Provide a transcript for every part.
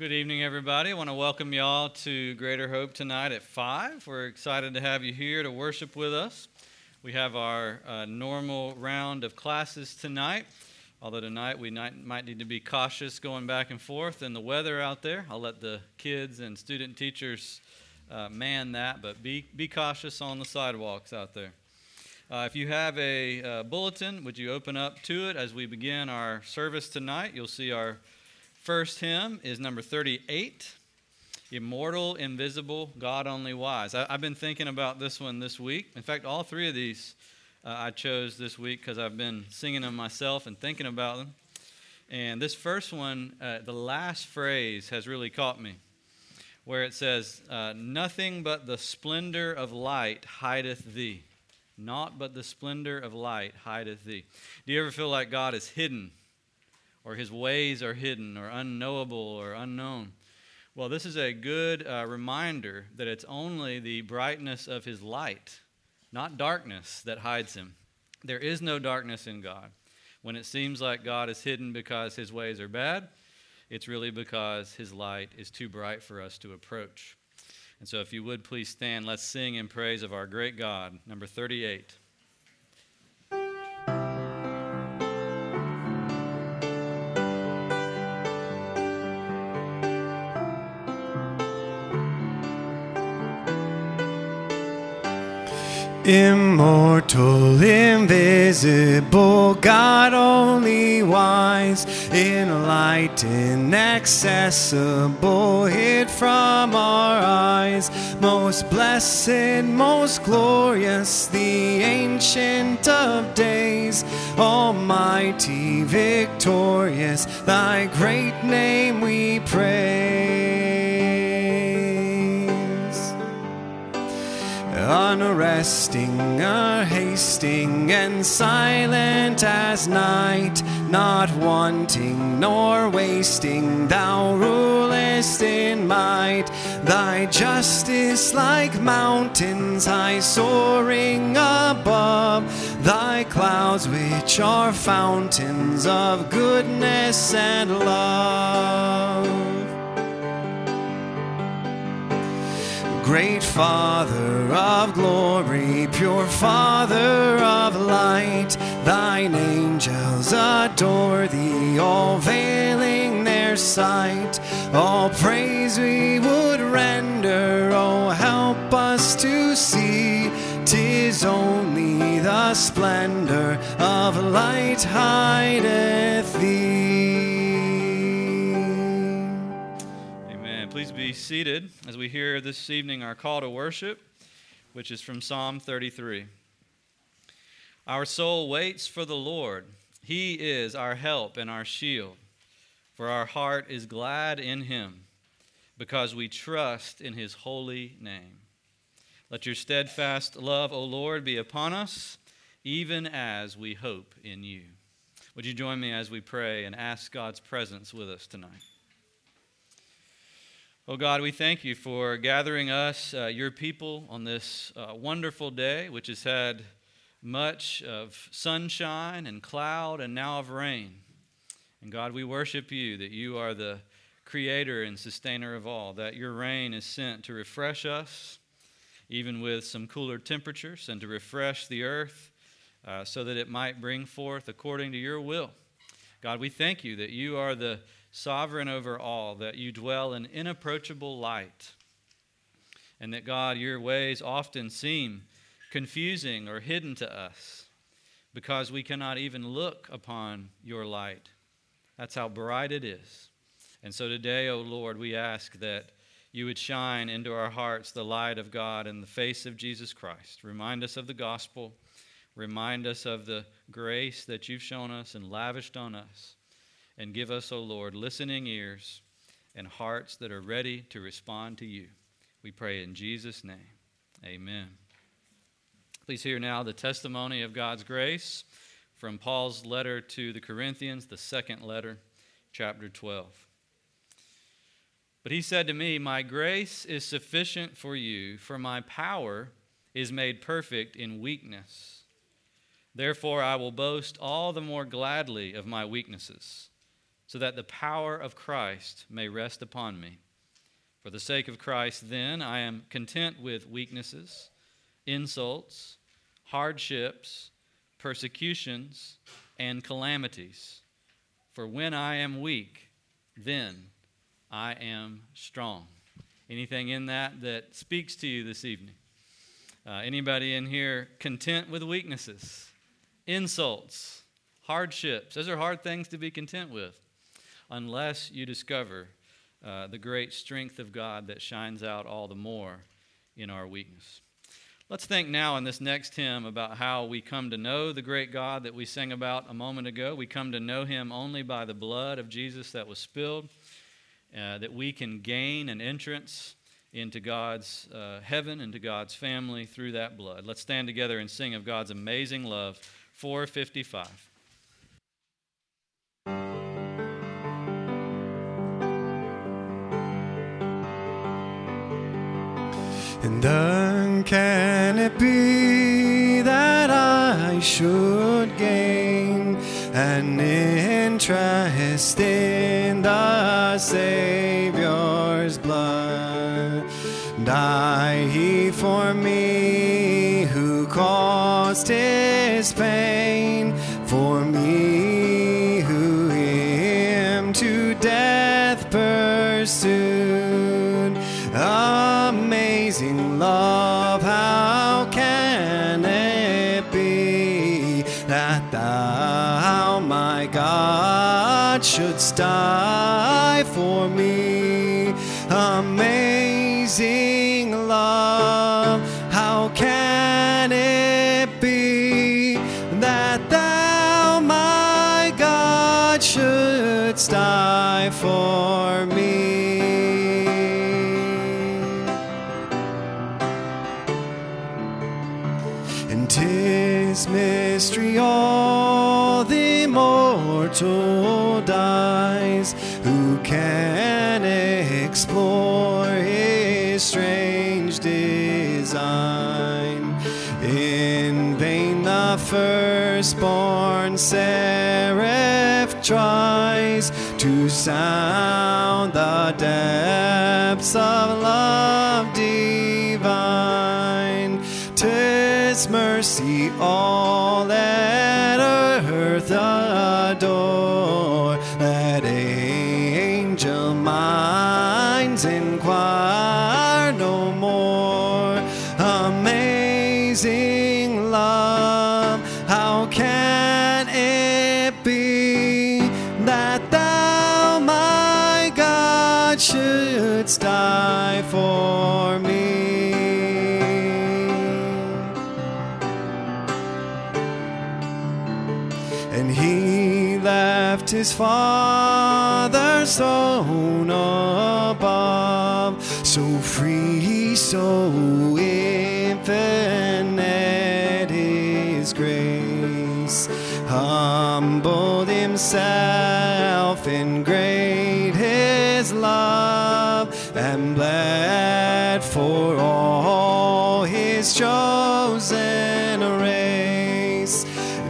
Good evening, everybody. I want to welcome y'all to Greater Hope tonight at 5. We're excited to have you here to worship with us. We have our normal round of classes tonight, although tonight we might need to be cautious going back and forth and the weather out there. I'll let the kids and student teachers man that, but be cautious on the sidewalks out there. If you have a bulletin, would you open up to it as we begin our service tonight? You'll see our first hymn is number 38, Immortal, Invisible, God Only Wise. I've been thinking about this one this week. In fact, all three of these I chose this week because I've been singing them myself and thinking about them. And this first one, the last phrase has really caught me, where it says, nothing but the splendor of light hideth thee. Naught but the splendor of light hideth thee. Do you ever feel like God is hidden, or his ways are hidden, or unknowable, or unknown? Well, this is a good reminder that it's only the brightness of his light, not darkness, that hides him. There is no darkness in God. When it seems like God is hidden because his ways are bad, it's really because his light is too bright for us to approach. And so if you would please stand, let's sing in praise of our great God, number 38. Immortal, invisible, God only wise, in light inaccessible, hid from our eyes, most blessed, most glorious, the Ancient of Days, almighty, victorious, thy great name we praise. Unresting, unhasting, and silent as night, not wanting nor wasting, thou rulest in might. Thy justice like mountains high soaring above, thy clouds which are fountains of goodness and love. Great Father of glory, pure Father of light, thine angels adore thee, all veiling their sight. All praise we would render, oh help us to see, 'tis only the splendor of light hideth thee. Please be seated as we hear this evening our call to worship, which is from Psalm 33. Our soul waits for the Lord. He is our help and our shield, for our heart is glad in him, because we trust in his holy name. Let your steadfast love, O Lord, be upon us, even as we hope in you. Would you join me as we pray and ask God's presence with us tonight? Oh God, we thank you for gathering us, your people, on this wonderful day, which has had much of sunshine and cloud and now of rain. And God, we worship you, that you are the creator and sustainer of all, that your rain is sent to refresh us, even with some cooler temperatures, and to refresh the earth so that it might bring forth according to your will. God, we thank you that you are the sovereign over all, that you dwell in inapproachable light, and that, God, your ways often seem confusing or hidden to us because we cannot even look upon your light. That's how bright it is. And so today, O Lord, we ask that you would shine into our hearts the light of God in the face of Jesus Christ. Remind us of the gospel. Remind us of the grace that you've shown us and lavished on us. And give us, O Lord, listening ears and hearts that are ready to respond to you. We pray in Jesus' name. Amen. Please hear now the testimony of God's grace from Paul's letter to the Corinthians, the second letter, chapter 12. But he said to me, my grace is sufficient for you, for my power is made perfect in weakness. Therefore I will boast all the more gladly of my weaknesses, so that the power of Christ may rest upon me. For the sake of Christ, then, I am content with weaknesses, insults, hardships, persecutions, and calamities. For when I am weak, then I am strong. Anything in that that speaks to you this evening? Anybody in here content with weaknesses, insults, hardships? Those are hard things to be content with unless you discover the great strength of God that shines out all the more in our weakness. Let's think now in this next hymn about how we come to know the great God that we sang about a moment ago. We come to know him only by the blood of Jesus that was spilled, that we can gain an entrance into God's heaven, into God's family through that blood. Let's stand together and sing of God's amazing love, 455. And then can it be that I should gain an interest in the Savior's blood? Die he for me who caused his pain, for me who him to death pursued. Amazing love, how can it be that thou, my God, shouldst die for me? Amazing love, how can it be that thou, my God, shouldst die for me? And 'tis mystery all the mortal dies, who can explore his strange design? In vain the firstborn seraph tries to sound the depths of love divine. 'Tis mercy all that earth adore, that angel minds inquire no more. Amazing love, how can it be that thou, my God, shouldst die for me? And he left his father's throne above, so free, so infinite his grace, humbled himself in great his love, and bled for all his chosen race.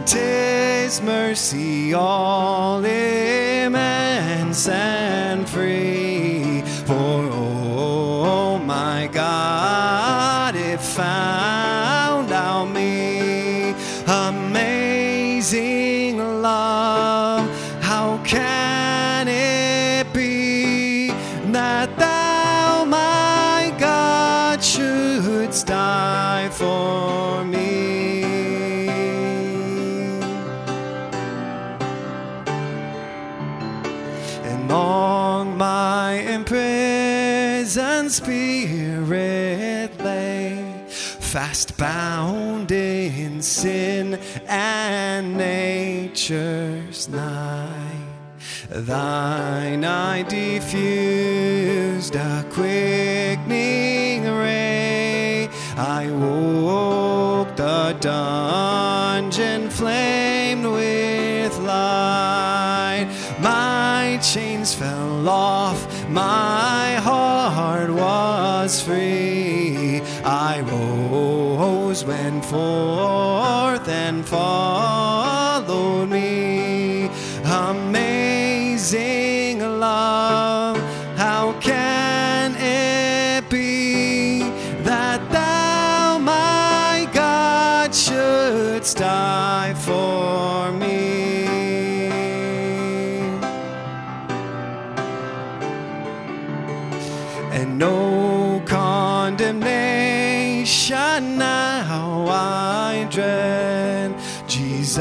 'Tis mercy all immense and free, for oh my God, it found out me. Amazing love, how can it be that thou, my God, shouldst die for me? Long my imprisoned spirit lay, fast bound in sin and nature's night. Thine eye diffused a quickening ray. I woke, the dungeon flamed with light. My chains fell off, my heart was free. I rose, went forth, and followed me. Amazing. words die for me. And no condemnation now I dread, Jesus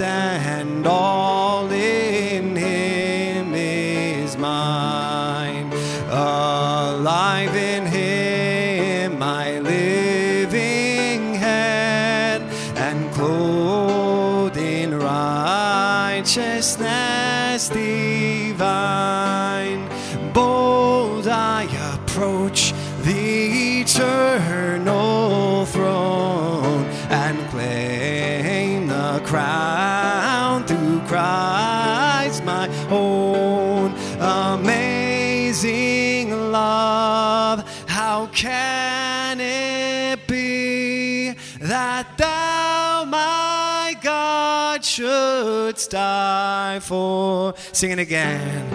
and all in him is mine. Alive in him, my living head, and clothed in righteousness divine. Bold I approach the eternal throne and claim the crown through Christ my own. Amazing love, how can it be that thou, my God, shouldst die for? Sing it again.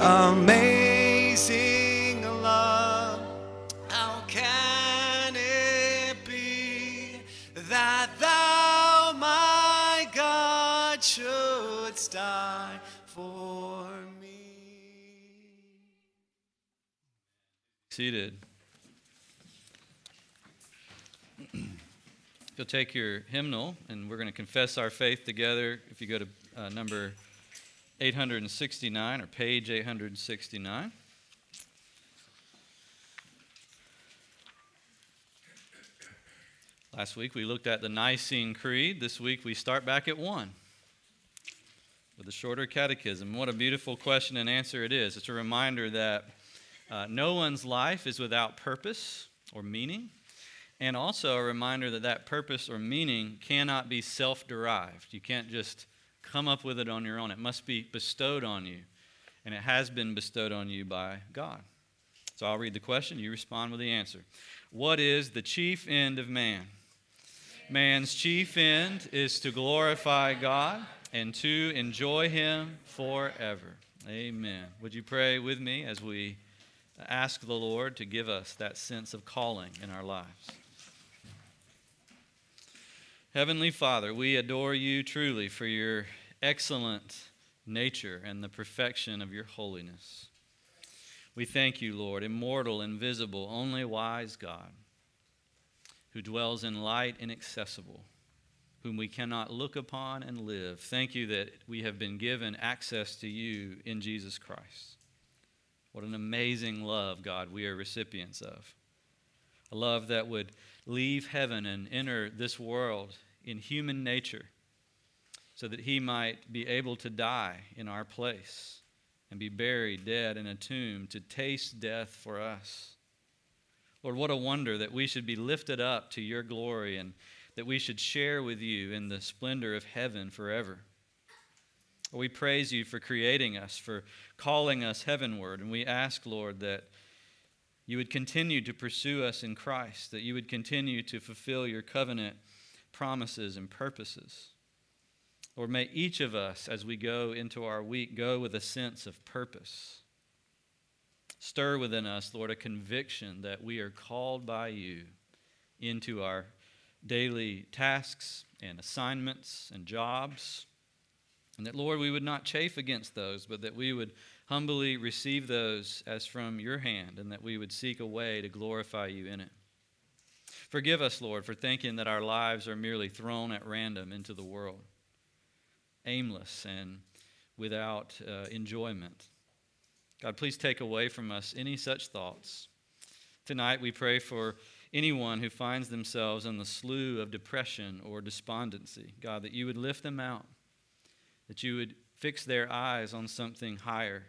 Amazing love, how can it be that thou, my God, shouldst die for me? Seated. You'll take your hymnal, and we're going to confess our faith together. If you go to number 869, or page 869. Last week we looked at the Nicene Creed. This week we start back at 1 with a shorter catechism. What a beautiful question and answer it is. It's a reminder that no one's life is without purpose or meaning, and also a reminder that that purpose or meaning cannot be self-derived. You can't just come up with it on your own. It must be bestowed on you, and it has been bestowed on you by God. So I'll read the question. You respond with the answer. What is the chief end of man? Man's chief end is to glorify God and to enjoy him forever. Amen. Would you pray with me as we ask the Lord to give us that sense of calling in our lives? Heavenly Father, we adore you truly for your excellent nature and the perfection of your holiness. We thank you, Lord, immortal, invisible, only wise God, who dwells in light inaccessible, whom we cannot look upon and live. Thank you that we have been given access to you in Jesus Christ. What an amazing love, God, we are recipients of. A love that would leave heaven and enter this world in human nature, so that he might be able to die in our place and be buried dead in a tomb to taste death for us. Lord, what a wonder that we should be lifted up to your glory and that we should share with you in the splendor of heaven forever. We praise you for creating us, for calling us heavenward, and we ask, Lord, that you would continue to pursue us in Christ, that you would continue to fulfill your covenant promises and purposes. Lord, may each of us, as we go into our week, go with a sense of purpose. Stir within us, Lord, a conviction that we are called by you into our daily tasks and assignments and jobs, and that, Lord, we would not chafe against those, but that we would humbly receive those as from your hand, and that we would seek a way to glorify you in it. Forgive us, Lord, for thinking that our lives are merely thrown at random into the world, aimless and without enjoyment. God, please take away from us any such thoughts. Tonight we pray for anyone who finds themselves in the slough of depression or despondency. God, that you would lift them out, that you would fix their eyes on something higher,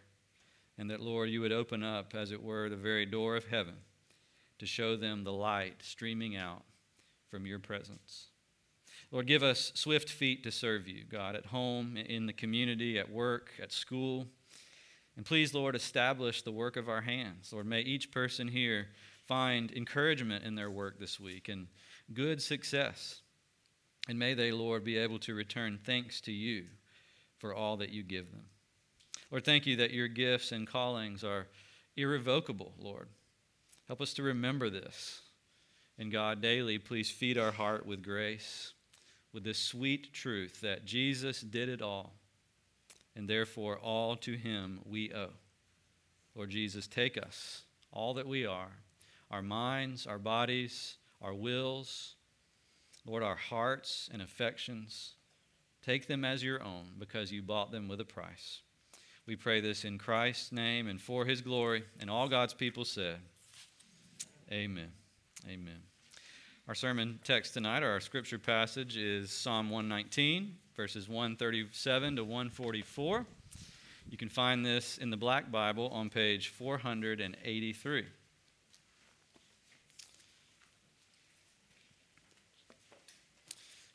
and that, Lord, you would open up, as it were, the very door of heaven to show them the light streaming out from your presence. Lord, give us swift feet to serve you, God, at home, in the community, at work, at school. And please, Lord, establish the work of our hands. Lord, may each person here find encouragement in their work this week and good success. And may they, Lord, be able to return thanks to you for all that you give them. Lord, thank you that your gifts and callings are irrevocable, Lord. Help us to remember this. And God, daily, please feed our heart with grace. with the sweet truth that Jesus did it all, and therefore all to him we owe. Lord Jesus, take us, all that we are, our minds, our bodies, our wills, Lord, our hearts and affections. Take them as your own, because you bought them with a price. We pray this in Christ's name and for his glory. And all God's people said, amen. Amen. Our sermon text tonight, or our scripture passage, is Psalm 119, verses 137 to 144. You can find this in the Black Bible on page 483.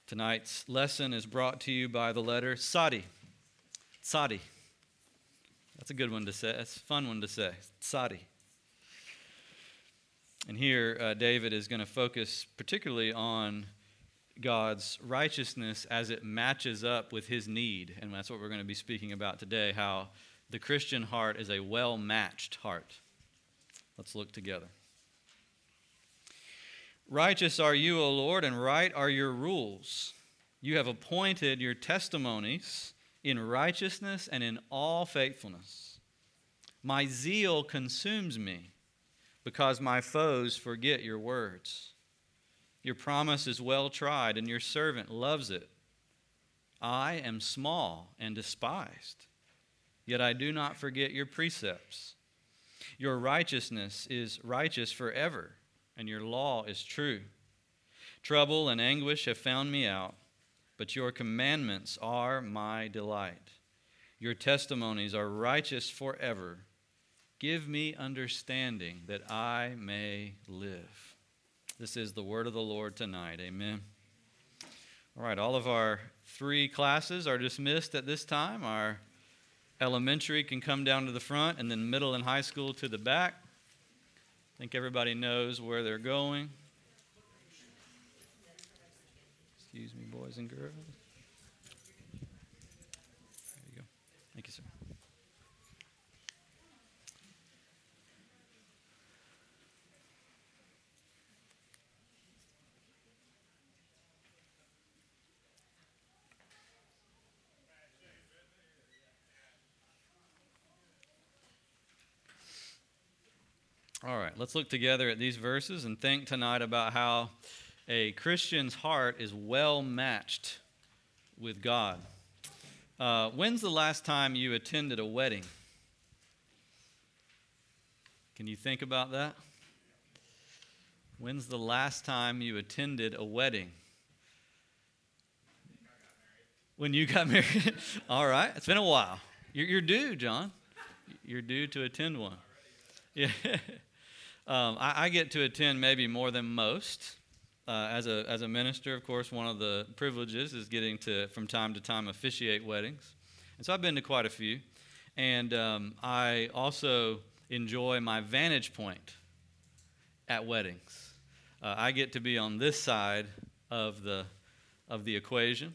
Tonight's lesson is brought to you by the letter Tsadi. Tsadi. That's a good one to say. That's a fun one to say. Tsadi. And here, David is going to focus particularly on God's righteousness as it matches up with his need. And that's what we're going to be speaking about today, how the Christian heart is a well-matched heart. Let's look together. Righteous are you, O Lord, and right are your rules. You have appointed your testimonies in righteousness and in all faithfulness. My zeal consumes me, because my foes forget your words. Your promise is well tried, and your servant loves it. I am small and despised, yet I do not forget your precepts. Your righteousness is righteous forever, and your law is true. Trouble and anguish have found me out, but your commandments are my delight. Your testimonies are righteous forever. Give me understanding that I may live. This is the word of the Lord tonight. Amen. All right, all of our three classes are dismissed at this time. Our elementary can come down to the front, and then middle and high school to the back. I think everybody knows where they're going. Excuse me, boys and girls. There you go. Thank you, sir. All right, let's look together at these verses and think tonight about how a Christian's heart is well matched with God. When's the last time you attended a wedding? Can you think about that? When's the last time you attended a wedding? When you got married? All right, it's been a while. You're due, John. You're due to attend one. Yeah, I get to attend maybe more than most. As a minister, of course, one of the privileges is getting to, from time to time, officiate weddings. And so I've been to quite a few. And I also enjoy my vantage point at weddings. I get to be on this side of the equation.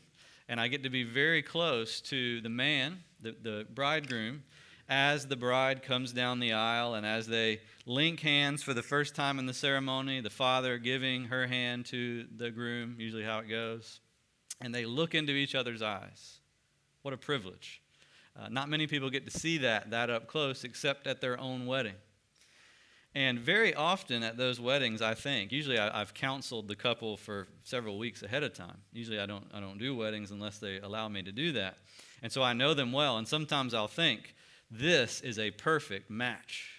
And I get to be very close to the man, the bridegroom, as the bride comes down the aisle, and as they link hands for the first time in the ceremony, the father giving her hand to the groom, usually how it goes, and they look into each other's eyes. What a privilege. Not many people get to see that up close, except at their own wedding. And very often at those weddings, I think, usually I've counseled the couple for several weeks ahead of time. Usually I don't do weddings unless they allow me to do that. And so I know them well, and sometimes I'll think, this is a perfect match.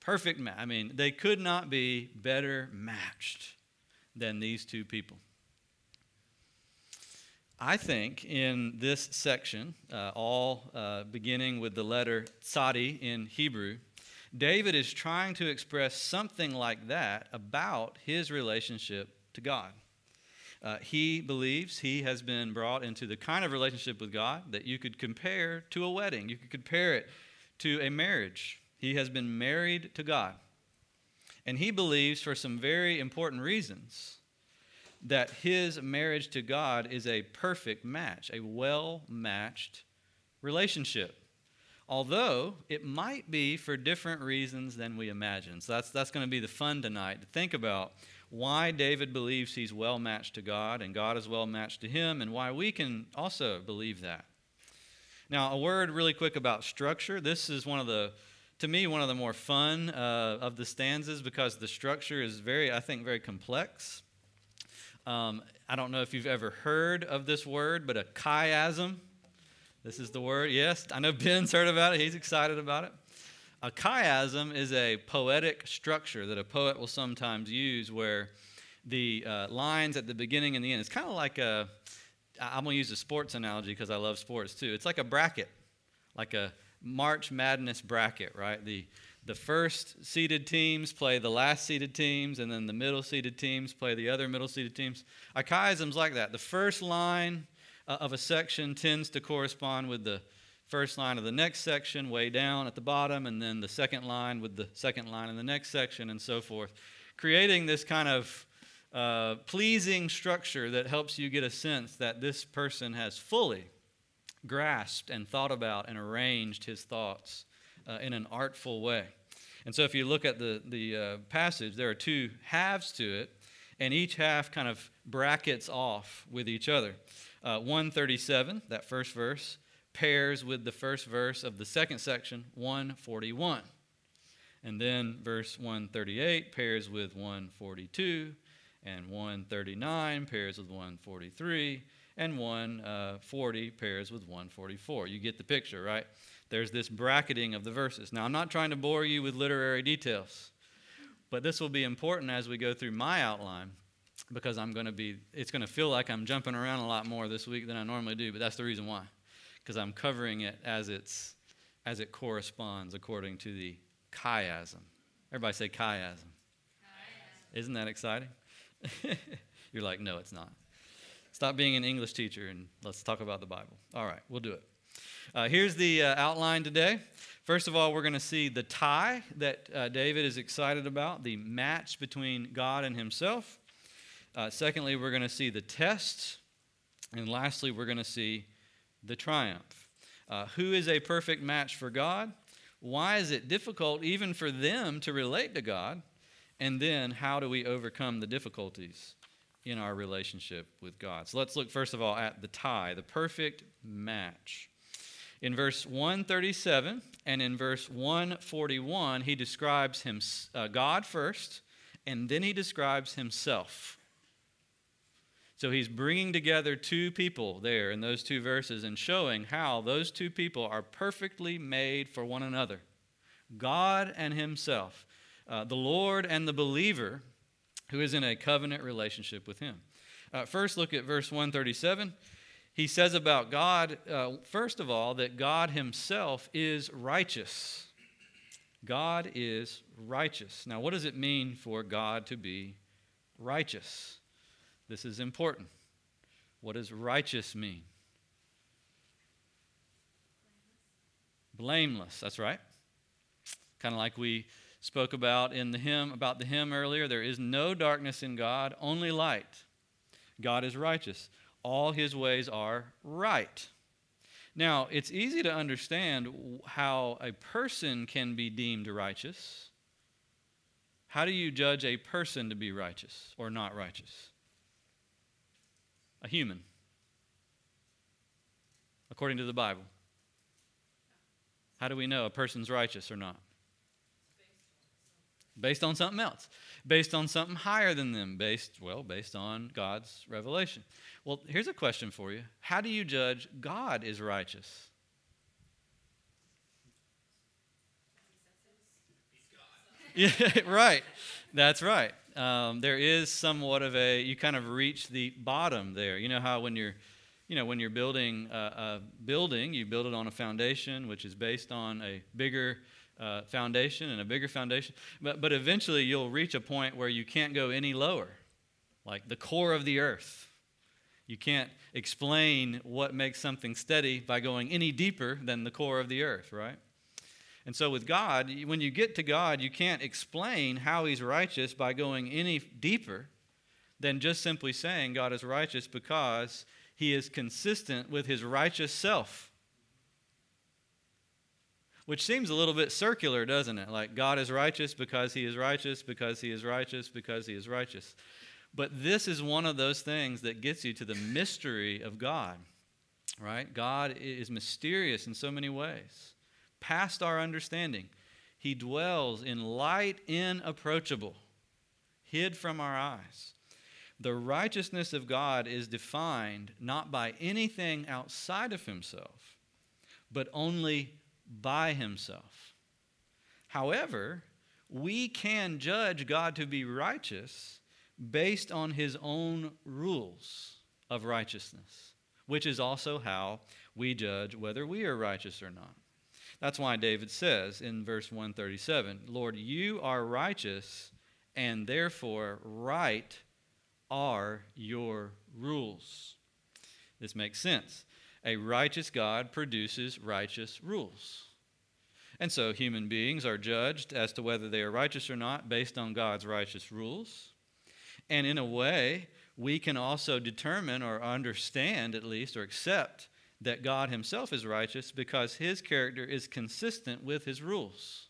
Perfect match. I mean, they could not be better matched than these two people. I think in this section, beginning with the letter Tsadi in Hebrew, David is trying to express something like that about his relationship to God. He believes he has been brought into the kind of relationship with God that you could compare to a wedding. You could compare it to a marriage. He has been married to God. And he believes, for some very important reasons, that his marriage to God is a perfect match, a well-matched relationship. Although it might be for different reasons than we imagine. So that's going to be the fun tonight, to think about why David believes he's well matched to God and God is well matched to him, and why we can also believe that. Now, a word really quick about structure. This is one of the, to me, one of the more fun of the stanzas, because the structure is very, I think, very complex. I don't know if you've ever heard of this word, but a chiasm. This is the word. Yes, I know Ben's heard about it. He's excited about it. A chiasm is a poetic structure that a poet will sometimes use, where the lines at the beginning and the end, it's kind of like a, I'm going to use a sports analogy because I love sports too. It's like a bracket, like a March Madness bracket, right? The first seeded teams play the last seeded teams, and then the middle seeded teams play the other middle seeded teams. A chiasm's like that. The first line of a section tends to correspond with the first line of the next section way down at the bottom, and then the second line with the second line in the next section, and so forth, creating this kind of pleasing structure that helps you get a sense that this person has fully grasped and thought about and arranged his thoughts in an artful way. And so if you look at the passage, there are two halves to it, and each half kind of brackets off with each other. 137, that first verse, pairs with the first verse of the second section, 141. And then verse 138 pairs with 142, and 139 pairs with 143, and 140 pairs with 144. You get the picture, right? There's this bracketing of the verses. Now, I'm not trying to bore you with literary details, but this will be important as we go through my outline, because it's going to feel like I'm jumping around a lot more this week than I normally do, but that's the reason why, because I'm covering it as it corresponds according to the chiasm. Everybody say chiasm. Isn't that exciting? You're like, no, it's not. Stop being an English teacher and let's talk about the Bible. All right, we'll do it. Here's the outline today. First of all, we're going to see the tie that David is excited about, the match between God and himself. Secondly, we're going to see the test. And lastly, we're going to see the triumph. Who is a perfect match for God? Why is it difficult even for them to relate to God? And then how do we overcome the difficulties in our relationship with God? So let's look first of all at the tie, the perfect match. In verse 137 and in verse 141, he describes God first, and then he describes himself. So he's bringing together two people there in those two verses and showing how those two people are perfectly made for one another. God and himself, the Lord and the believer who is in a covenant relationship with him. First, look at verse 137. He says about God, first of all, that God himself is righteous. God is righteous. Now, what does it mean for God to be righteous? This is important. What does righteous mean? Blameless. That's right. Kind of like we spoke about in the hymn, about the hymn earlier. There is no darkness in God, only light. God is righteous. All his ways are right. Now, it's easy to understand how a person can be deemed righteous. How do you judge a person to be righteous or not righteous? A human, according to the Bible. How do we know a person's righteous or not? Based on something else. Based on something higher than them. Based on God's revelation. Well, here's a question for you. How do you judge God is righteous? He's God. Yeah, right. That's right. There is somewhat of you kind of reach the bottom there. You know how when you're building a building, you build it on a foundation, which is based on a bigger foundation and a bigger foundation. But eventually you'll reach a point where you can't go any lower, like the core of the earth. You can't explain what makes something steady by going any deeper than the core of the earth, right? And so with God, when you get to God, you can't explain how he's righteous by going any deeper than just simply saying God is righteous, because he is consistent with his righteous self. Which seems a little bit circular, doesn't it? Like, God is righteous because he is righteous, because he is righteous, because he is righteous. But this is one of those things that gets you to the mystery of God, right? God is mysterious in so many ways, past our understanding. He dwells in light inapproachable, hid from our eyes. The righteousness of God is defined not by anything outside of himself, but only by himself. However, we can judge God to be righteous based on his own rules of righteousness, which is also how we judge whether we are righteous or not. That's why David says in verse 137, "Lord, you are righteous, and therefore right are your rules." This makes sense. A righteous God produces righteous rules. And so human beings are judged as to whether they are righteous or not based on God's righteous rules. And in a way, we can also determine or understand at least or accept that God himself is righteous because his character is consistent with his rules.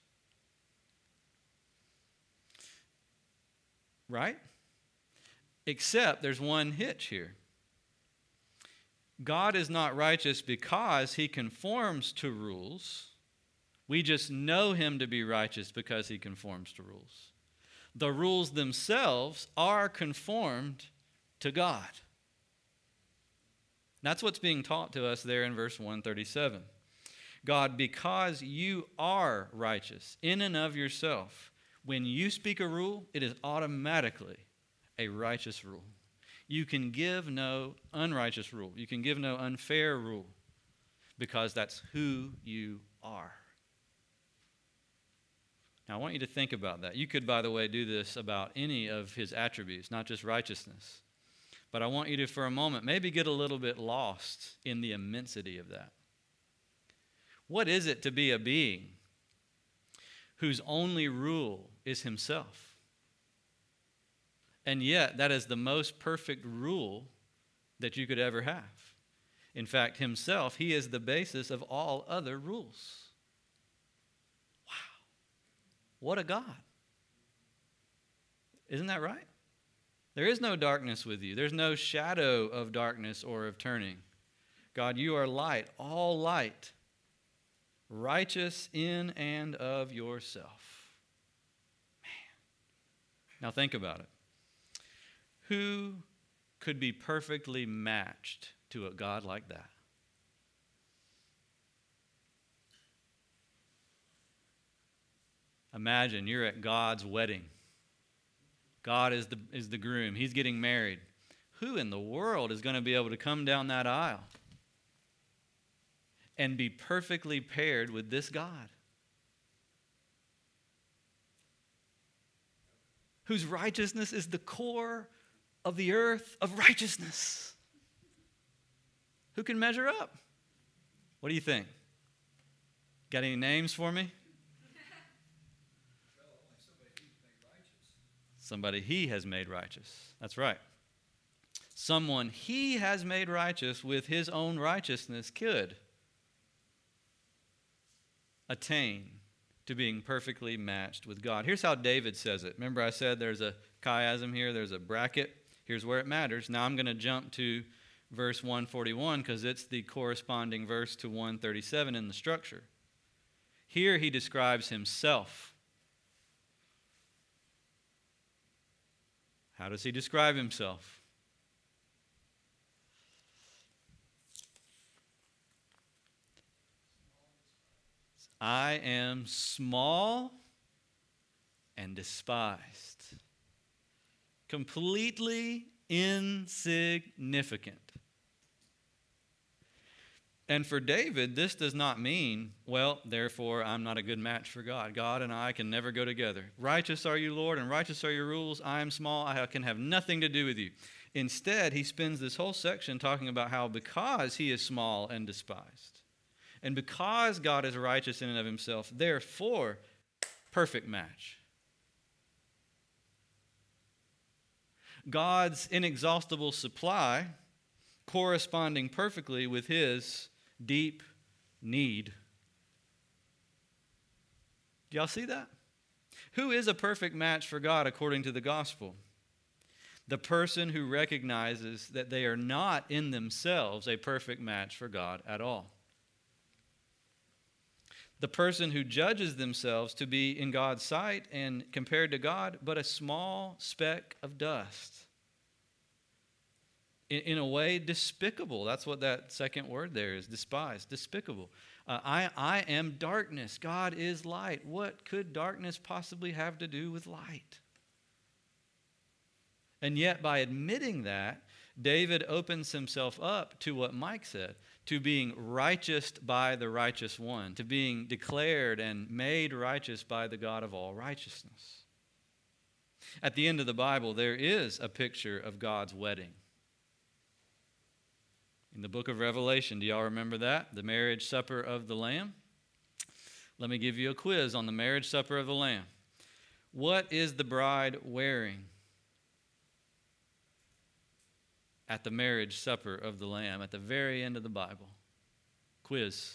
Right? Except there's one hitch here. God is not righteous because he conforms to rules. We just know him to be righteous because he conforms to rules. The rules themselves are conformed to God. That's what's being taught to us there in verse 137. God, because you are righteous in and of yourself, when you speak a rule, it is automatically a righteous rule. You can give no unrighteous rule. You can give no unfair rule because that's who you are. Now, I want you to think about that. You could, by the way, do this about any of his attributes, not just righteousness. But I want you to, for a moment, maybe get a little bit lost in the immensity of that. What is it to be a being whose only rule is himself? And yet, that is the most perfect rule that you could ever have. In fact, himself, he is the basis of all other rules. Wow. What a God. Isn't that right? There is no darkness with you. There's no shadow of darkness or of turning. God, you are light, all light, righteous in and of yourself. Man. Now think about it. Who could be perfectly matched to a God like that? Imagine you're at God's wedding. God is the groom. He's getting married. Who in the world is going to be able to come down that aisle and be perfectly paired with this God? Whose righteousness is the core of the earth of righteousness. Who can measure up? What do you think? Got any names for me? Somebody he has made righteous. That's right. Someone he has made righteous with his own righteousness could attain to being perfectly matched with God. Here's how David says it. Remember I said there's a chiasm here, there's a bracket. Here's where it matters. Now I'm going to jump to verse 141 because it's the corresponding verse to 137 in the structure. Here he describes himself. How does he describe himself? I am small and despised. Completely insignificant. And for David, this does not mean, well, therefore, I'm not a good match for God. God and I can never go together. Righteous are you, Lord, and righteous are your rules. I am small. I can have nothing to do with you. Instead, he spends this whole section talking about how because he is small and despised, and because God is righteous in and of himself, therefore, perfect match. God's inexhaustible supply corresponding perfectly with his deep need Do y'all see that? Who is a perfect match for God according to the gospel? The person who recognizes that they are not in themselves a perfect match for God at all. The person who judges themselves to be in God's sight and compared to God, but a small speck of dust. In a way, despicable. That's what that second word there is, despised, despicable. I am darkness. God is light. What could darkness possibly have to do with light? And yet, by admitting that, David opens himself up to what Mike said, to being righteous by the righteous one, to being declared and made righteous by the God of all righteousness. At the end of the Bible, there is a picture of God's wedding. In the book of Revelation, do y'all remember that? The marriage supper of the Lamb? Let me give you a quiz on the marriage supper of the Lamb. What is the bride wearing at the marriage supper of the Lamb, at the very end of the Bible? Quiz.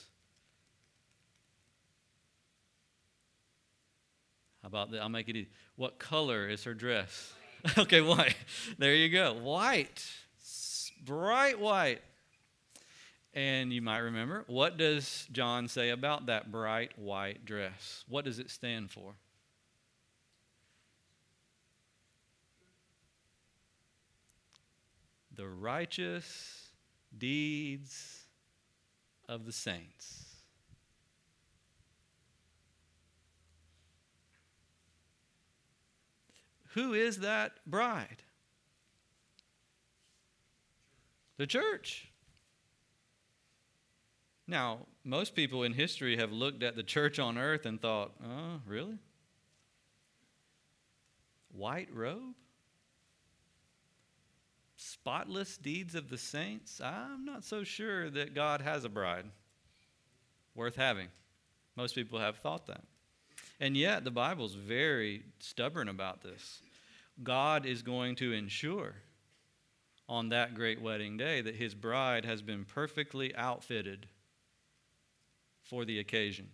How about that? I'll make it easy. What color is her dress? White. Okay, white. There you go. White. Bright white. And you might remember, what does John say about that bright white dress? What does it stand for? The righteous deeds of the saints. Who is that bride? The church. Now, most people in history have looked at the church on earth and thought, oh, really? White robe? Spotless deeds of the saints? I'm not so sure that God has a bride worth having. Most people have thought that. And yet, the Bible's very stubborn about this. God is going to ensure on that great wedding day that his bride has been perfectly outfitted for the occasion,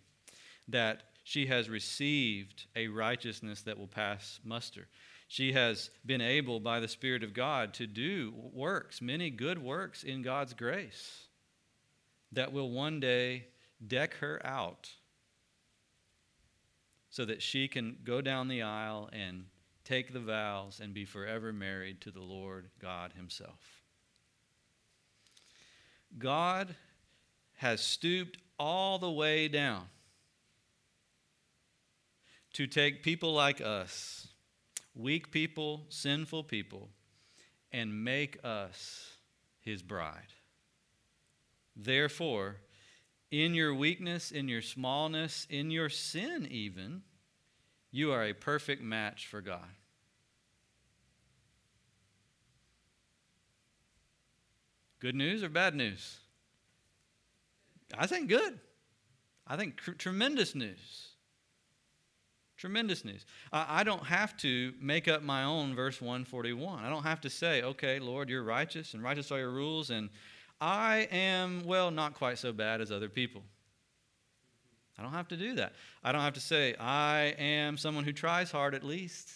that she has received a righteousness that will pass muster. She has been able, by the Spirit of God, to do works, many good works in God's grace, that will one day deck her out so that she can go down the aisle and take the vows and be forever married to the Lord God himself. God has stooped all the way down to take people like us, weak people, sinful people, and make us his bride. Therefore, in your weakness, in your smallness, in your sin even, you are a perfect match for God. Good news or bad news? I think good. I think tremendous news. Tremendous news. I don't have to make up my own verse 141. I don't have to say, okay, Lord, you're righteous and righteous are your rules, and I am, well, not quite so bad as other people. I don't have to do that. I don't have to say, I am someone who tries hard at least.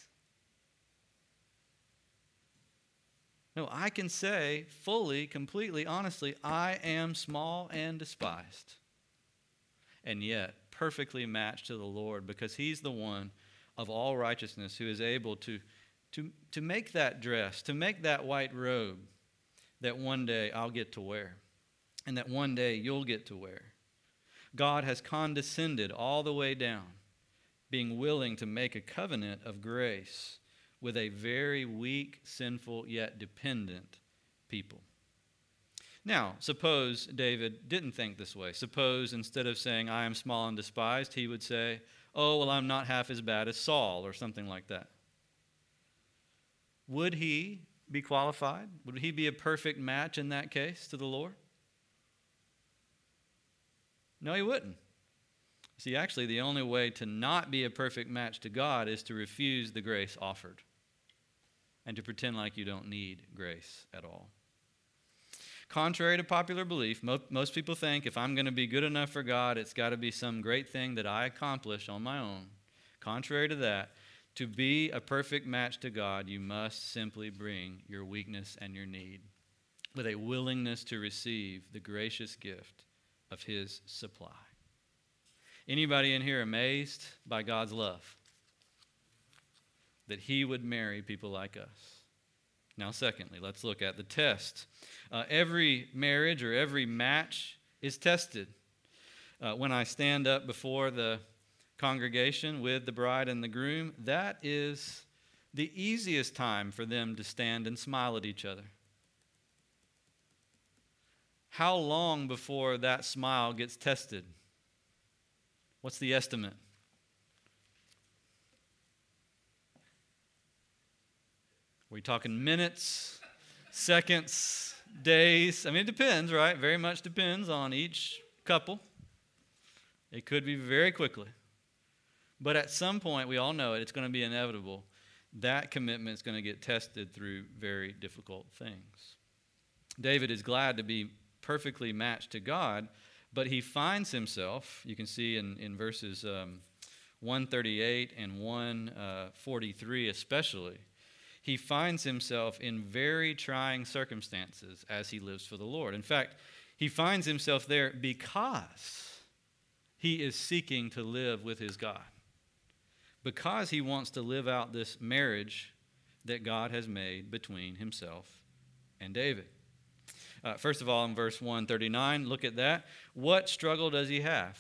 No, I can say fully, completely, honestly, I am small and despised, and yet perfectly matched to the Lord, because he's the one of all righteousness who is able to make that dress, to make that white robe that one day I'll get to wear, and that one day you'll get to wear. God has condescended all the way down, being willing to make a covenant of grace with a very weak, sinful, yet dependent people. Now, suppose David didn't think this way. Suppose instead of saying, I am small and despised, he would say, oh, well, I'm not half as bad as Saul, or something like that. Would he be qualified? Would he be a perfect match in that case to the Lord? No, he wouldn't. See, actually, the only way to not be a perfect match to God is to refuse the grace offered and to pretend like you don't need grace at all. Contrary to popular belief, most people think if I'm going to be good enough for God, it's got to be some great thing that I accomplish on my own. Contrary to that, to be a perfect match to God, you must simply bring your weakness and your need with a willingness to receive the gracious gift of His supply. Anybody in here amazed by God's love? That He would marry people like us. Now, secondly, let's look at the test. Every marriage or every match is tested. When I stand up before the congregation with the bride and the groom, that is the easiest time for them to stand and smile at each other. How long before that smile gets tested? What's the estimate? 2 minutes, seconds, days? I mean, it depends, right? Very much depends on each couple. It could be very quickly. But at some point, we all know it, it's going to be inevitable. That commitment is going to get tested through very difficult things. David is glad to be perfectly matched to God, but he finds himself, you can see in verses 138 and 143 especially, he finds himself in very trying circumstances as he lives for the Lord. In fact, he finds himself there because he is seeking to live with his God, because he wants to live out this marriage that God has made between himself and David. First of all, in verse 139, look at that. What struggle does he have?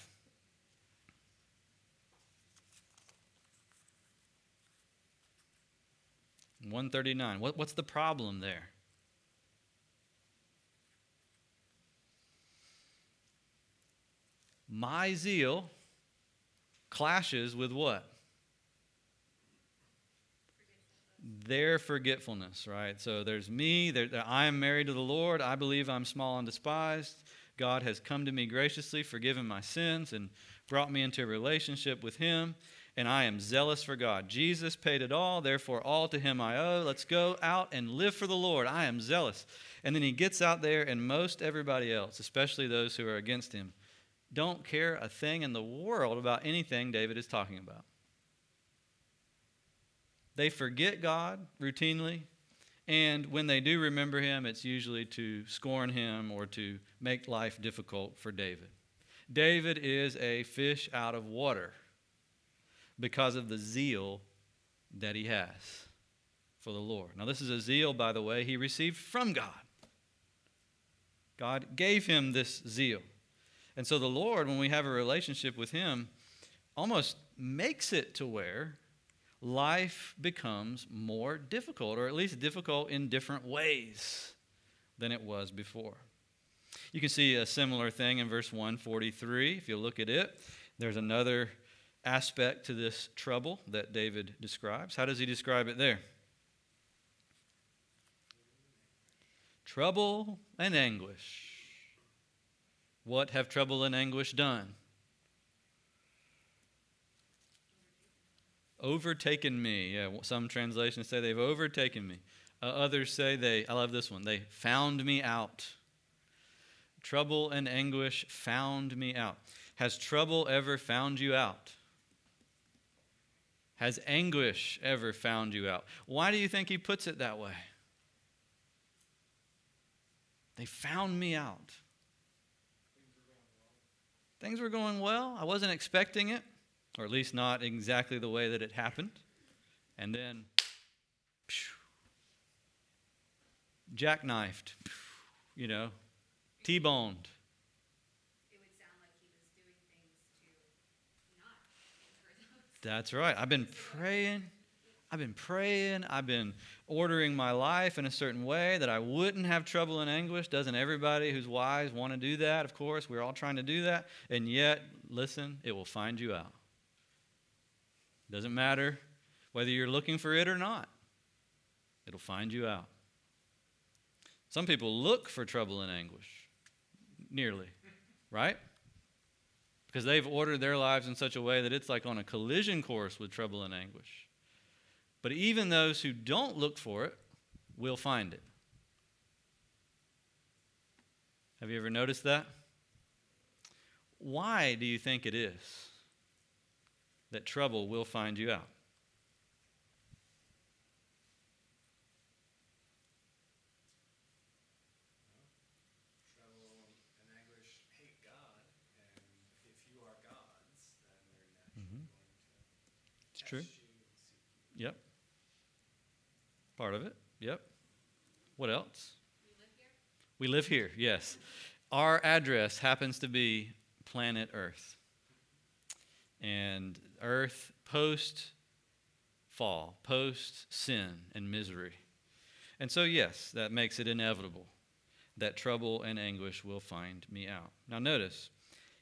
In 139. What's the problem there? My zeal clashes with what? Their forgetfulness, right? So there's me. I am married to the Lord. I believe I'm small and despised. God has come to me graciously, forgiven my sins, and brought me into a relationship with Him. And I am zealous for God. Jesus paid it all, therefore all to Him I owe. Let's go out and live for the Lord. I am zealous. And then he gets out there, and most everybody else, especially those who are against him, don't care a thing in the world about anything David is talking about. They forget God routinely, and when they do remember Him, it's usually to scorn Him or to make life difficult for David. David is a fish out of water because of the zeal that he has for the Lord. Now, this is a zeal, by the way, he received from God. God gave him this zeal. And so the Lord, when we have a relationship with Him, almost makes it to where life becomes more difficult, or at least difficult in different ways than it was before. You can see a similar thing in verse 143. If you look at it, there's another aspect to this trouble that David describes. How does he describe it there? Trouble and anguish. What have trouble and anguish done? Overtaken me. Yeah, some translations say they've overtaken me. Others say I love this one, they found me out. Trouble and anguish found me out. Has trouble ever found you out? Has anguish ever found you out? Why do you think he puts it that way? They found me out. Things were going well. I wasn't expecting it, or at least not exactly the way that it happened. And then, jackknifed, T-boned. That's right. I've been praying. I've been ordering my life in a certain way that I wouldn't have trouble and anguish. Doesn't everybody who's wise want to do that? Of course, we're all trying to do that. And yet, listen, it will find you out. Doesn't matter whether you're looking for it or not. It'll find you out. Some people look for trouble and anguish, nearly, right? Because they've ordered their lives in such a way that it's like on a collision course with trouble and anguish. But even those who don't look for it will find it. Have you ever noticed that? Why do you think it is? that trouble will find you out. True. Yep. Part of it. Yep. What else? We live here. We live here, yes. Our address happens to be planet Earth. And Earth post-fall, post-sin and misery. And so, yes, that makes it inevitable that trouble and anguish will find me out. Now, notice,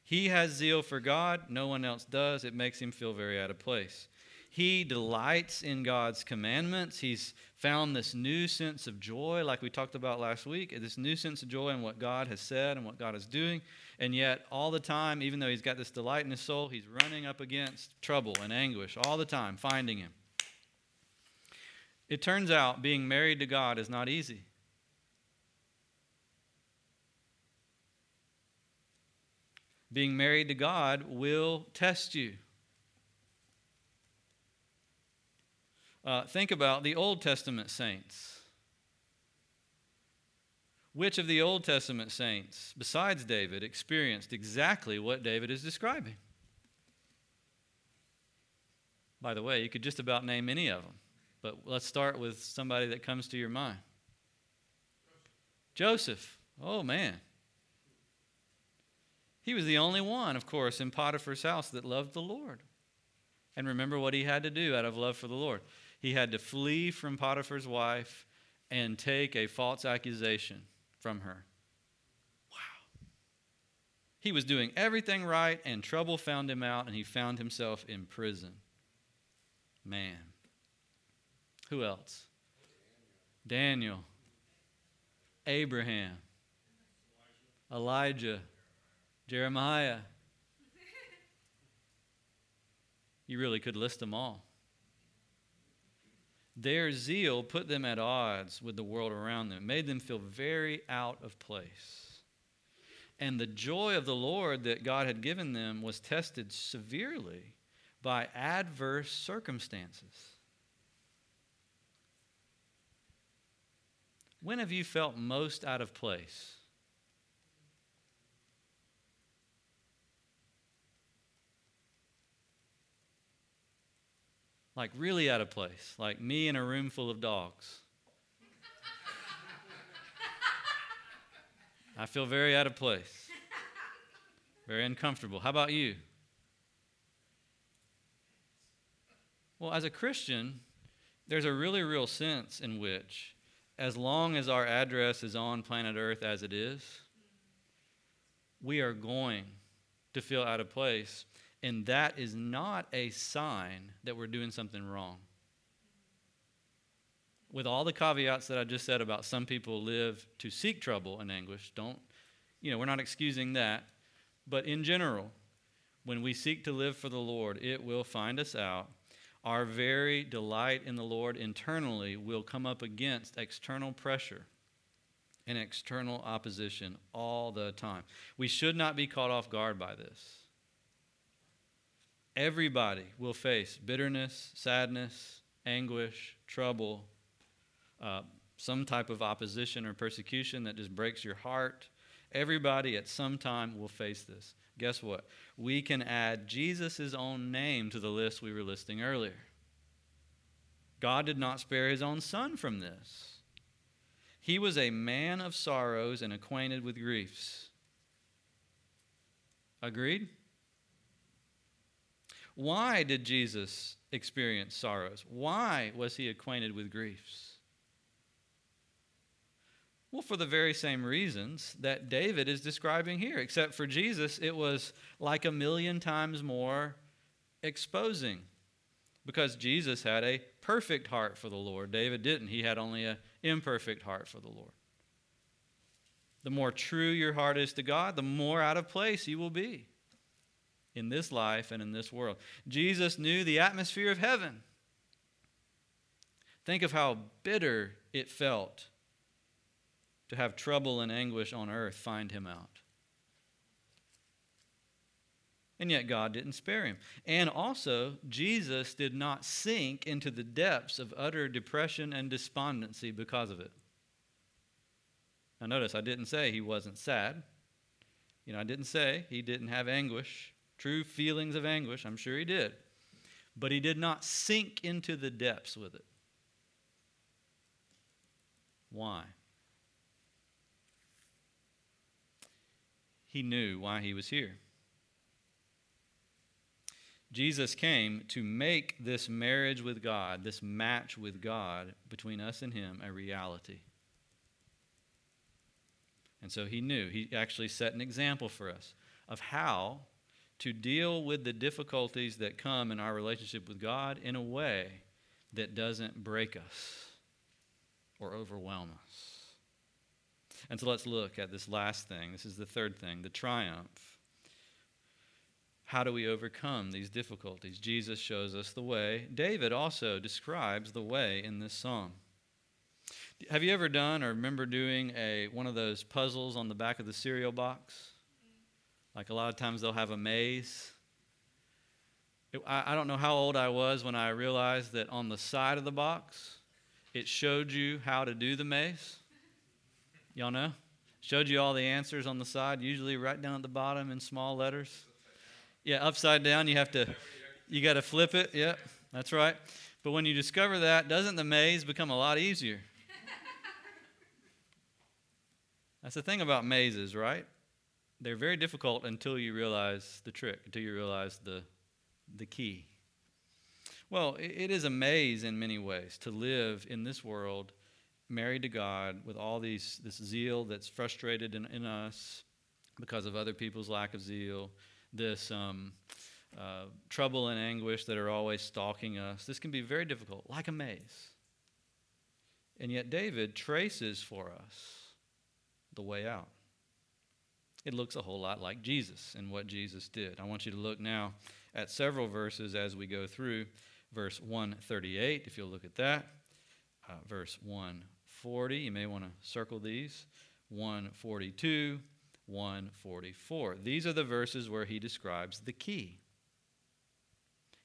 he has zeal for God. No one else does. It makes him feel very out of place. He delights in God's commandments. He's found this new sense of joy, like we talked about last week, this new sense of joy in what God has said and what God is doing. And yet, all the time, even though he's got this delight in his soul, he's running up against trouble and anguish all the time, finding him. It turns out being married to God is not easy. Being married to God will test you. Think about the Old Testament saints. Which of the Old Testament saints, besides David, experienced exactly what David is describing? By the way, you could just about name any of them, but let's start with somebody that comes to your mind. Joseph. Oh, man. He was the only one, of course, in Potiphar's house that loved the Lord. And remember what he had to do out of love for the Lord. He had to flee from Potiphar's wife and take a false accusation from her. Wow. He was doing everything right, and trouble found him out, and he found himself in prison. Man. Who else? Daniel. Abraham. Elijah. Jeremiah. You really could list them all. Their zeal put them at odds with the world around them, made them feel very out of place. And the joy of the Lord that God had given them was tested severely by adverse circumstances. When have you felt most out of place? Like really out of place, like me in a room full of dogs. I feel very out of place, very uncomfortable. How about you? Well, as a Christian, there's a really real sense in which, as long as our address is on planet Earth as it is, we are going to feel out of place. And that is not a sign that we're doing something wrong. With all the caveats that I just said about some people live to seek trouble and anguish, we're not excusing that. But in general, when we seek to live for the Lord, it will find us out. Our very delight in the Lord internally will come up against external pressure and external opposition all the time. We should not be caught off guard by this. Everybody will face bitterness, sadness, anguish, trouble, some type of opposition or persecution that just breaks your heart. Everybody at some time will face this. Guess what? We can add Jesus' own name to the list we were listing earlier. God did not spare his own son from this. He was a man of sorrows and acquainted with griefs. Agreed? Why did Jesus experience sorrows? Why was he acquainted with griefs? Well, for the very same reasons that David is describing here, except for Jesus, it was like 1,000,000 times more exposing, because Jesus had a perfect heart for the Lord. David didn't. He had only an imperfect heart for the Lord. The more true your heart is to God, the more out of place you will be. In this life and in this world. Jesus knew the atmosphere of heaven. Think of how bitter it felt to have trouble and anguish on earth find him out. And yet God didn't spare him. And also, Jesus did not sink into the depths of utter depression and despondency because of it. Now notice, I didn't say he wasn't sad. You know, I didn't say he didn't have anguish, true feelings of anguish. I'm sure he did. But he did not sink into the depths with it. Why? He knew why he was here. Jesus came to make this marriage with God, this match with God between us and him, a reality. And so he knew. He actually set an example for us of how to deal with the difficulties that come in our relationship with God in a way that doesn't break us or overwhelm us. And so let's look at this last thing. This is the third thing, the triumph. How do we overcome these difficulties? Jesus shows us the way. David also describes the way in this psalm. Have you ever done or remember doing one of those puzzles on the back of the cereal box? Like a lot of times they'll have a maze. I don't know how old I was when I realized that on the side of the box, it showed you how to do the maze. Y'all know? Showed you all the answers on the side, usually right down at the bottom in small letters. Yeah, upside down. You got to flip it. Yeah, that's right. But when you discover that, doesn't the maze become a lot easier? That's the thing about mazes, right? They're very difficult until you realize the trick, until you realize the key. Well, it is a maze in many ways to live in this world married to God with all this zeal that's frustrated in us because of other people's lack of zeal, this trouble and anguish that are always stalking us. This can be very difficult, like a maze. And yet David traces for us the way out. It looks a whole lot like Jesus and what Jesus did. I want you to look now at several verses as we go through. Verse 138, if you'll look at that. Verse 140, you may want to circle these, 142, 144. These are the verses where he describes the key.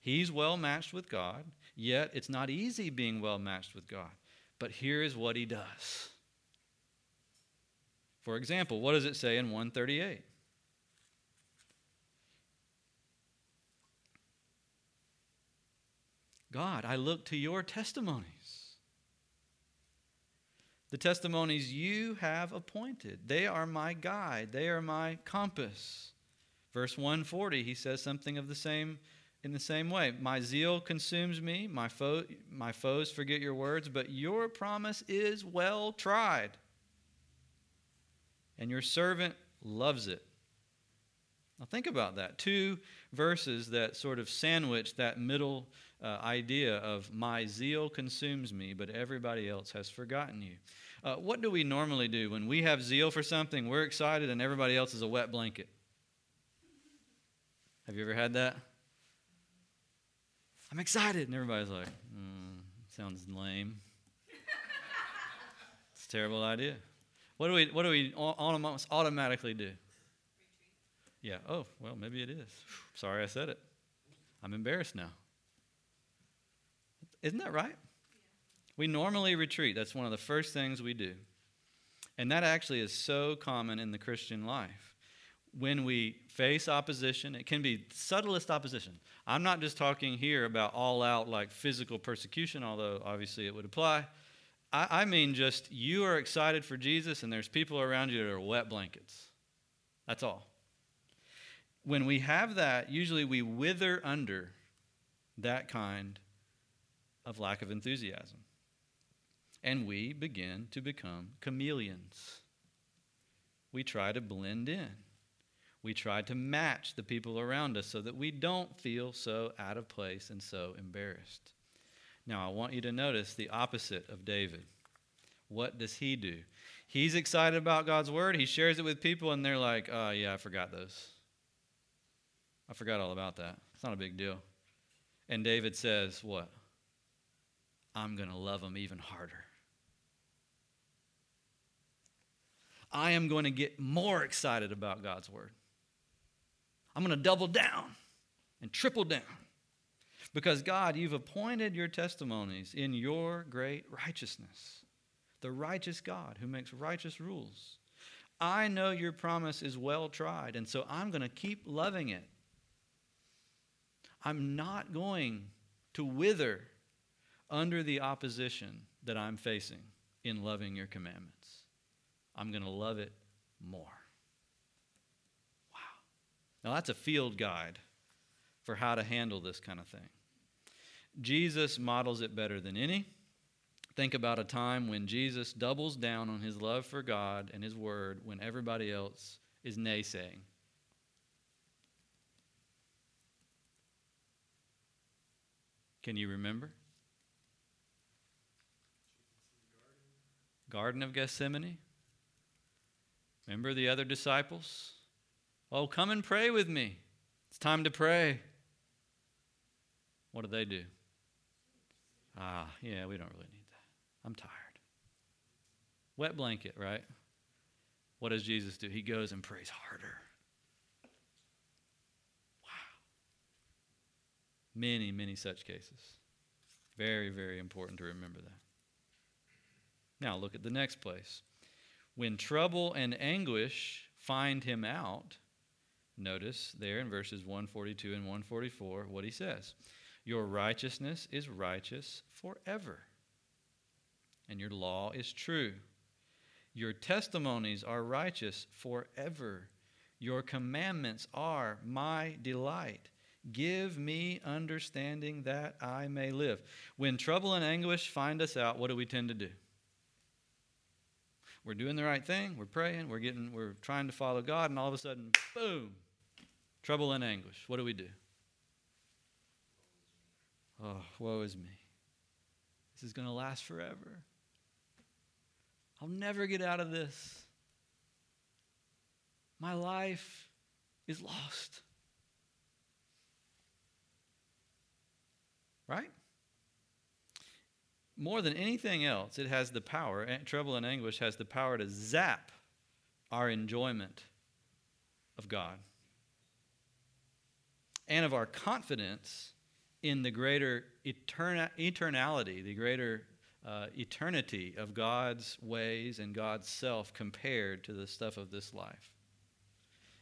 He's well matched with God, yet it's not easy being well matched with God. But here is what he does. For example, what does it say in 138? God, I look to your testimonies. The testimonies you have appointed. They are my guide. They are my compass. Verse 140, he says something of the same way. My zeal consumes me. My foes forget your words, but your promise is well tried. And your servant loves it. Now think about that. Two verses that sort of sandwich that middle idea of my zeal consumes me, but everybody else has forgotten you. What do we normally do when we have zeal for something, we're excited, and everybody else is a wet blanket? Have you ever had that? I'm excited, and everybody's like, sounds lame. It's a terrible idea. What do we almost automatically do? Yeah, oh, well, maybe it is. Sorry I said it. I'm embarrassed now. Isn't that right? Yeah. We normally retreat. That's one of the first things we do. And that actually is so common in the Christian life. When we face opposition, it can be subtlest opposition. I'm not just talking here about all out like physical persecution, although obviously it would apply. I mean just you are excited for Jesus and there's people around you that are wet blankets. That's all. When we have that, usually we wither under that kind of lack of enthusiasm. And we begin to become chameleons. We try to blend in. We try to match the people around us so that we don't feel so out of place and so embarrassed. Now, I want you to notice the opposite of David. What does he do? He's excited about God's word. He shares it with people, and they're like, oh, yeah, I forgot those. I forgot all about that. It's not a big deal. And David says, what? I'm going to love them even harder. I am going to get more excited about God's word. I'm going to double down and triple down. Because God, you've appointed your testimonies in your great righteousness. The righteous God who makes righteous rules. I know your promise is well tried, and so I'm going to keep loving it. I'm not going to wither under the opposition that I'm facing in loving your commandments. I'm going to love it more. Wow. Now that's a field guide for how to handle this kind of thing. Jesus models it better than any. Think about a time when Jesus doubles down on his love for God and his word when everybody else is naysaying. Can you remember? Garden of Gethsemane. Remember the other disciples? Oh, come and pray with me. It's time to pray. What did they do? Yeah, we don't really need that. I'm tired. Wet blanket, right? What does Jesus do? He goes and prays harder. Wow. Many, many such cases. Very, very important to remember that. Now look at the next place. When trouble and anguish find him out, notice there in verses 142 and 144 what he says. Your righteousness is righteous forever, and your law is true. Your testimonies are righteous forever. Your commandments are my delight. Give me understanding that I may live. When trouble and anguish find us out, what do we tend to do? We're doing the right thing. We're praying. We're trying to follow God, and all of a sudden, boom, trouble and anguish. What do? Oh, woe is me. This is going to last forever. I'll never get out of this. My life is lost. Right? More than anything else, it has the power, trouble and anguish has the power to zap our enjoyment of God and of our confidence in the greater eternality, the greater eternity of God's ways and God's self compared to the stuff of this life.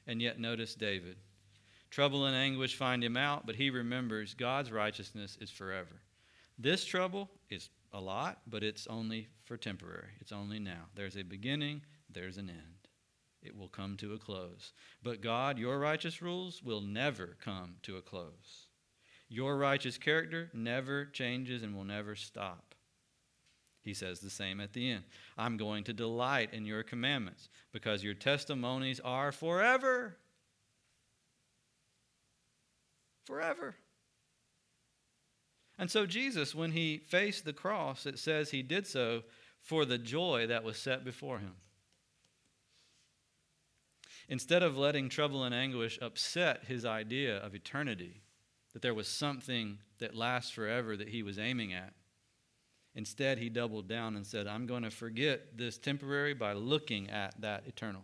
And yet notice David. Trouble and anguish find him out, but he remembers God's righteousness is forever. This trouble is a lot, but it's only for temporary. It's only now. There's a beginning, there's an end. It will come to a close. But God, your righteous rules will never come to a close. Your righteous character never changes and will never stop. He says the same at the end. I'm going to delight in your commandments because your testimonies are forever. Forever. And so Jesus, when he faced the cross, it says he did so for the joy that was set before him. Instead of letting trouble and anguish upset his idea of eternity, that there was something that lasts forever that he was aiming at. Instead, he doubled down and said, I'm going to forget this temporary by looking at that eternal.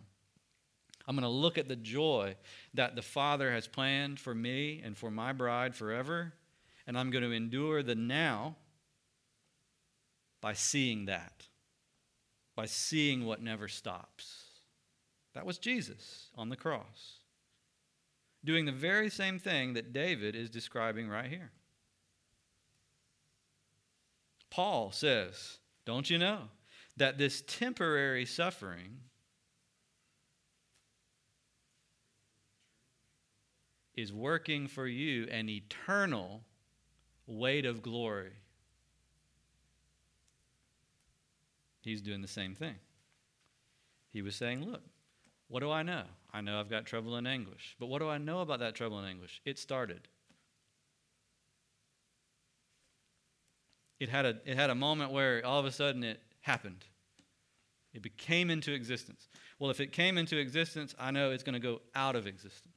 I'm going to look at the joy that the Father has planned for me and for my bride forever, and I'm going to endure the now by seeing that, by seeing what never stops. That was Jesus on the cross, doing the very same thing that David is describing right here. Paul says, don't you know that this temporary suffering is working for you an eternal weight of glory? He's doing the same thing. He was saying, look, what do I know? I know I've got trouble and anguish. But what do I know about that trouble and anguish? It started. It had a moment where all of a sudden it happened. It became into existence. Well, if it came into existence, I know it's going to go out of existence.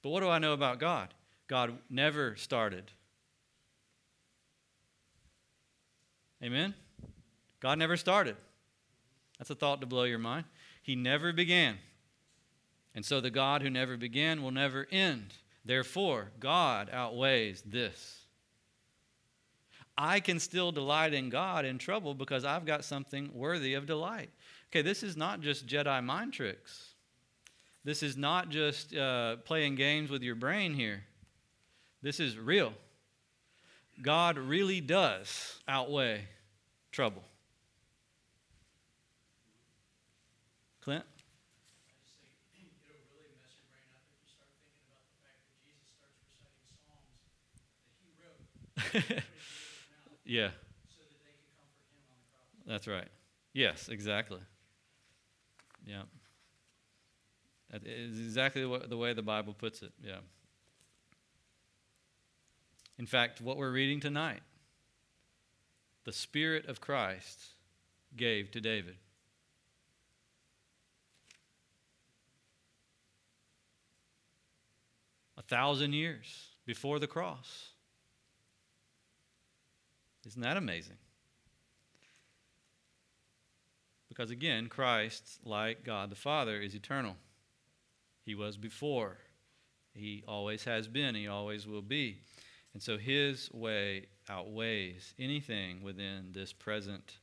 But what do I know about God? God never started. Amen? God never started. That's a thought to blow your mind. He never began. And so the God who never began will never end. Therefore, God outweighs this. I can still delight in God in trouble because I've got something worthy of delight. Okay, this is not just Jedi mind tricks. This is not just playing games with your brain here. This is real. God really does outweigh trouble. Clint? Yeah. So that they could comfort him on the cross. That's right. Yes, exactly. Yeah. That is exactly the way the Bible puts it. Yeah. In fact, what we're reading tonight, the Spirit of Christ gave to David. A 1,000 years before the cross. Isn't that amazing? Because again, Christ, like God the Father, is eternal. He was before. He always has been. He always will be. And so his way outweighs anything within this present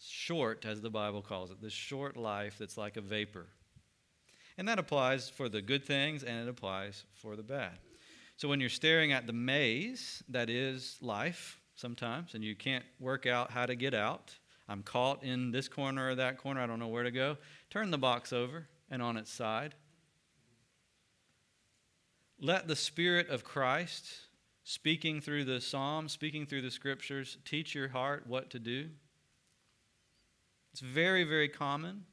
short, as the Bible calls it, this short life that's like a vapor. And that applies for the good things, and it applies for the bad. So when you're staring at the maze that is life, sometimes, and you can't work out how to get out. I'm caught in this corner or that corner. I don't know where to go. Turn the box over and on its side. Let the Spirit of Christ, speaking through the Psalms, speaking through the Scriptures, teach your heart what to do. It's very, very common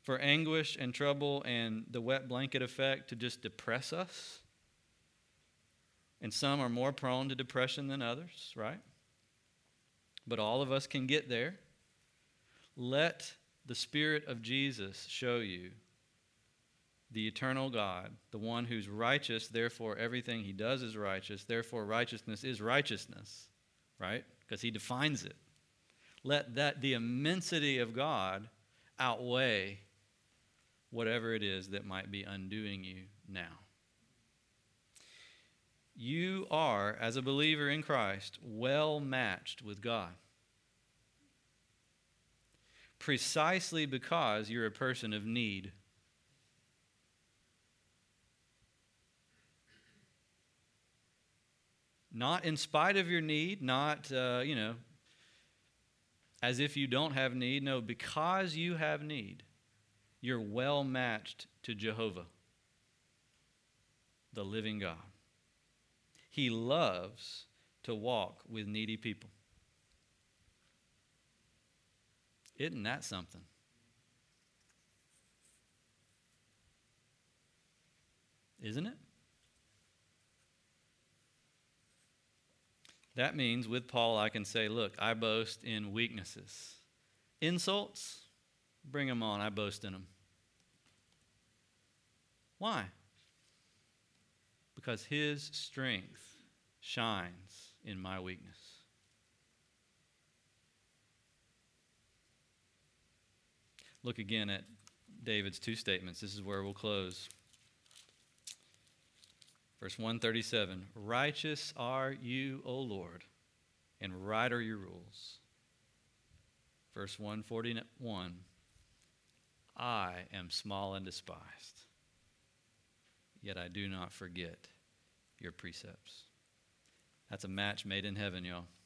for anguish and trouble and the wet blanket effect to just depress us. And some are more prone to depression than others, right? But all of us can get there. Let the Spirit of Jesus show you the eternal God, the one who's righteous, therefore everything he does is righteous, therefore righteousness is righteousness, right? Because he defines it. Let that, the immensity of God, outweigh whatever it is that might be undoing you now. You are, as a believer in Christ, well matched with God. Precisely because you're a person of need. Not in spite of your need, not, as if you don't have need. No, because you have need, you're well matched to Jehovah, the living God. He loves to walk with needy people. Isn't that something? Isn't it? That means with Paul I can say, look, I boast in weaknesses. Insults, bring them on, I boast in them. Why? Because his strength shines in my weakness. Look again at David's two statements. This is where we'll close. Verse 137, righteous are you, O Lord, and right are your rules. Verse 141, I am small and despised, yet I do not forget your precepts. That's a match made in heaven, y'all.